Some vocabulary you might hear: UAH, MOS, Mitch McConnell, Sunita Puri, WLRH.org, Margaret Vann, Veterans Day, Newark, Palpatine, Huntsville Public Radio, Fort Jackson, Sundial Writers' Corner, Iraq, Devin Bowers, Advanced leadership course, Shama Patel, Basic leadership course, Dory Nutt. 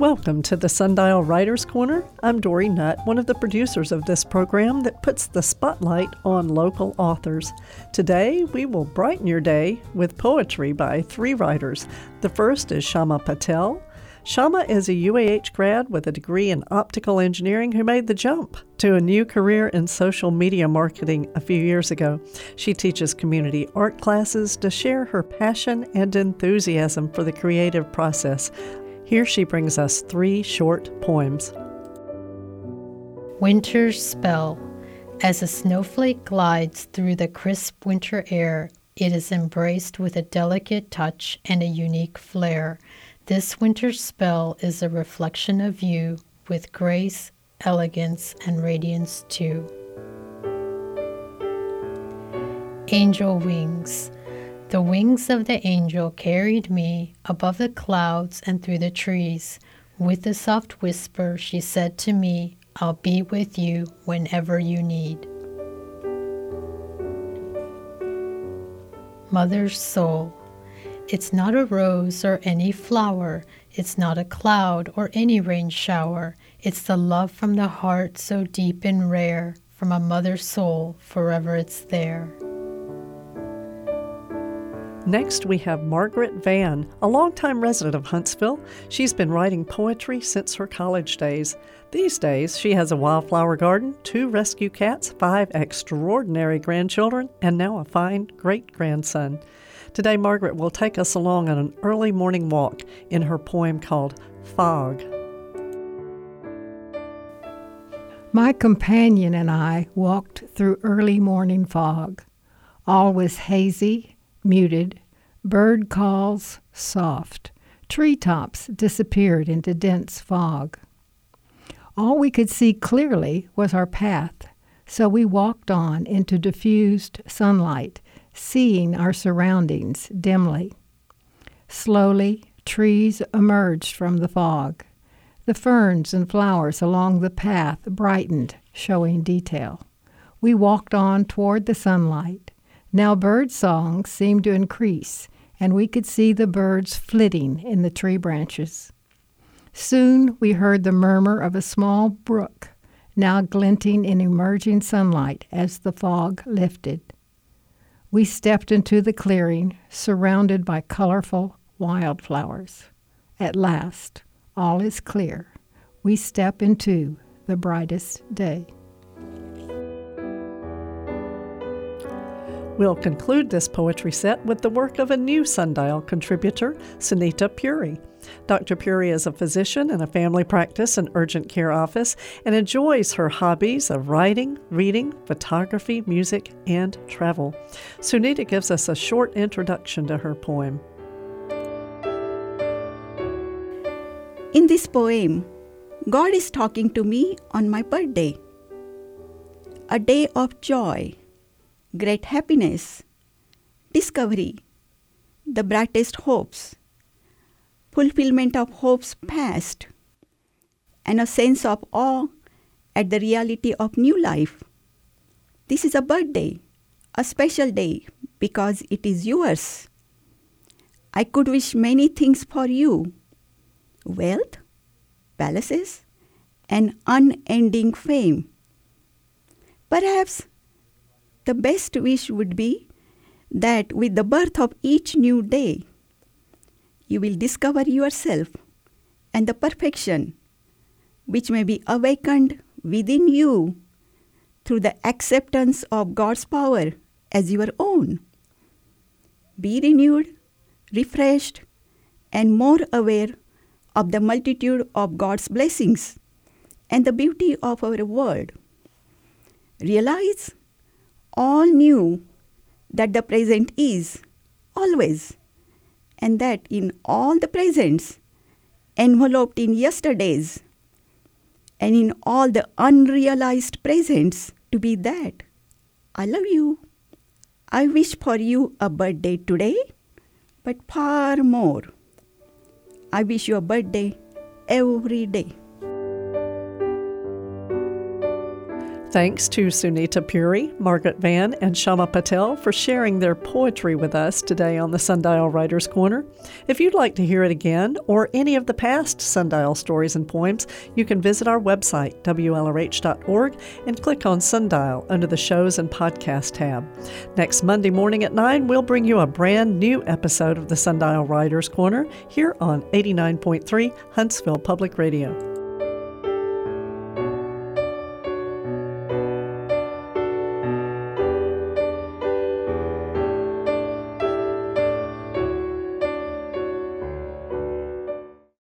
Welcome to the Sundial Writers' Corner. I'm Dory Nutt, one of the producers of this program that puts the spotlight on local authors. Today, we will brighten your day with poetry by three writers. The first is Shama Patel. Shama is a UAH grad with a degree in optical engineering who made the jump to a new career in social media marketing a few years ago. She teaches community art classes to share her passion and enthusiasm for the creative process. Here she brings us three short poems. Winter's spell. As a snowflake glides through the crisp winter air, it is embraced with a delicate touch and a unique flair. This winter's spell is a reflection of you with grace, elegance, and radiance too. Angel wings. The wings of the angel carried me above the clouds and through the trees. With a soft whisper, she said to me, "I'll be with you whenever you need." Mother's soul. It's not a rose or any flower, it's not a cloud or any rain shower. It's the love from the heart so deep and rare, from a mother's soul, forever it's there. Next, we have Margaret Vann, a longtime resident of Huntsville. She's been writing poetry since her college days. These days, she has a wildflower garden, 2 rescue cats, 5 extraordinary grandchildren, and now a fine great-grandson. Today, Margaret will take us along on an early morning walk in her poem called Fog. My companion and I walked through early morning fog. All was hazy, muted, bird calls soft. Treetops disappeared into dense fog. All we could see clearly was our path, so we walked on into diffused sunlight, seeing our surroundings dimly. Slowly, trees emerged from the fog. The ferns and flowers along the path brightened, showing detail. We walked on toward the sunlight. Now bird songs seemed to increase, and we could see the birds flitting in the tree branches. Soon we heard the murmur of a small brook, now glinting in emerging sunlight as the fog lifted. We stepped into the clearing, surrounded by colorful wildflowers. At last, all is clear. We step into the brightest day. We'll conclude this poetry set with the work of a new Sundial contributor, Sunita Puri. Dr. Puri is a physician in a family practice and urgent care office and enjoys her hobbies of writing, reading, photography, music, and travel. Sunita gives us a short introduction to her poem. In this poem, God is talking to me on my birthday. A day of joy, great happiness, discovery, the brightest hopes, fulfillment of hopes past, and a sense of awe at the reality of new life. This is a birthday, a special day, because it is yours. I could wish many things for you: wealth, palaces, and unending fame. Perhaps the best wish would be that with the birth of each new day, you will discover yourself and the perfection which may be awakened within you through the acceptance of God's power as your own. Be renewed, refreshed, and more aware of the multitude of God's blessings and the beauty of our world. Realize all new that the present is always, and that in all the presents, enveloped in yesterdays, and in all the unrealized presents, to be that I love you. I wish for you a birthday today, but far more, I wish you a birthday every day. Thanks to Sunita Puri, Margaret Vann, and Shama Patel for sharing their poetry with us today on the Sundial Writers' Corner. If you'd like to hear it again or any of the past Sundial stories and poems, you can visit our website, WLRH.org, and click on Sundial under the Shows and Podcast tab. Next Monday morning at 9, we'll bring you a brand new episode of the Sundial Writers' Corner here on 89.3 Huntsville Public Radio.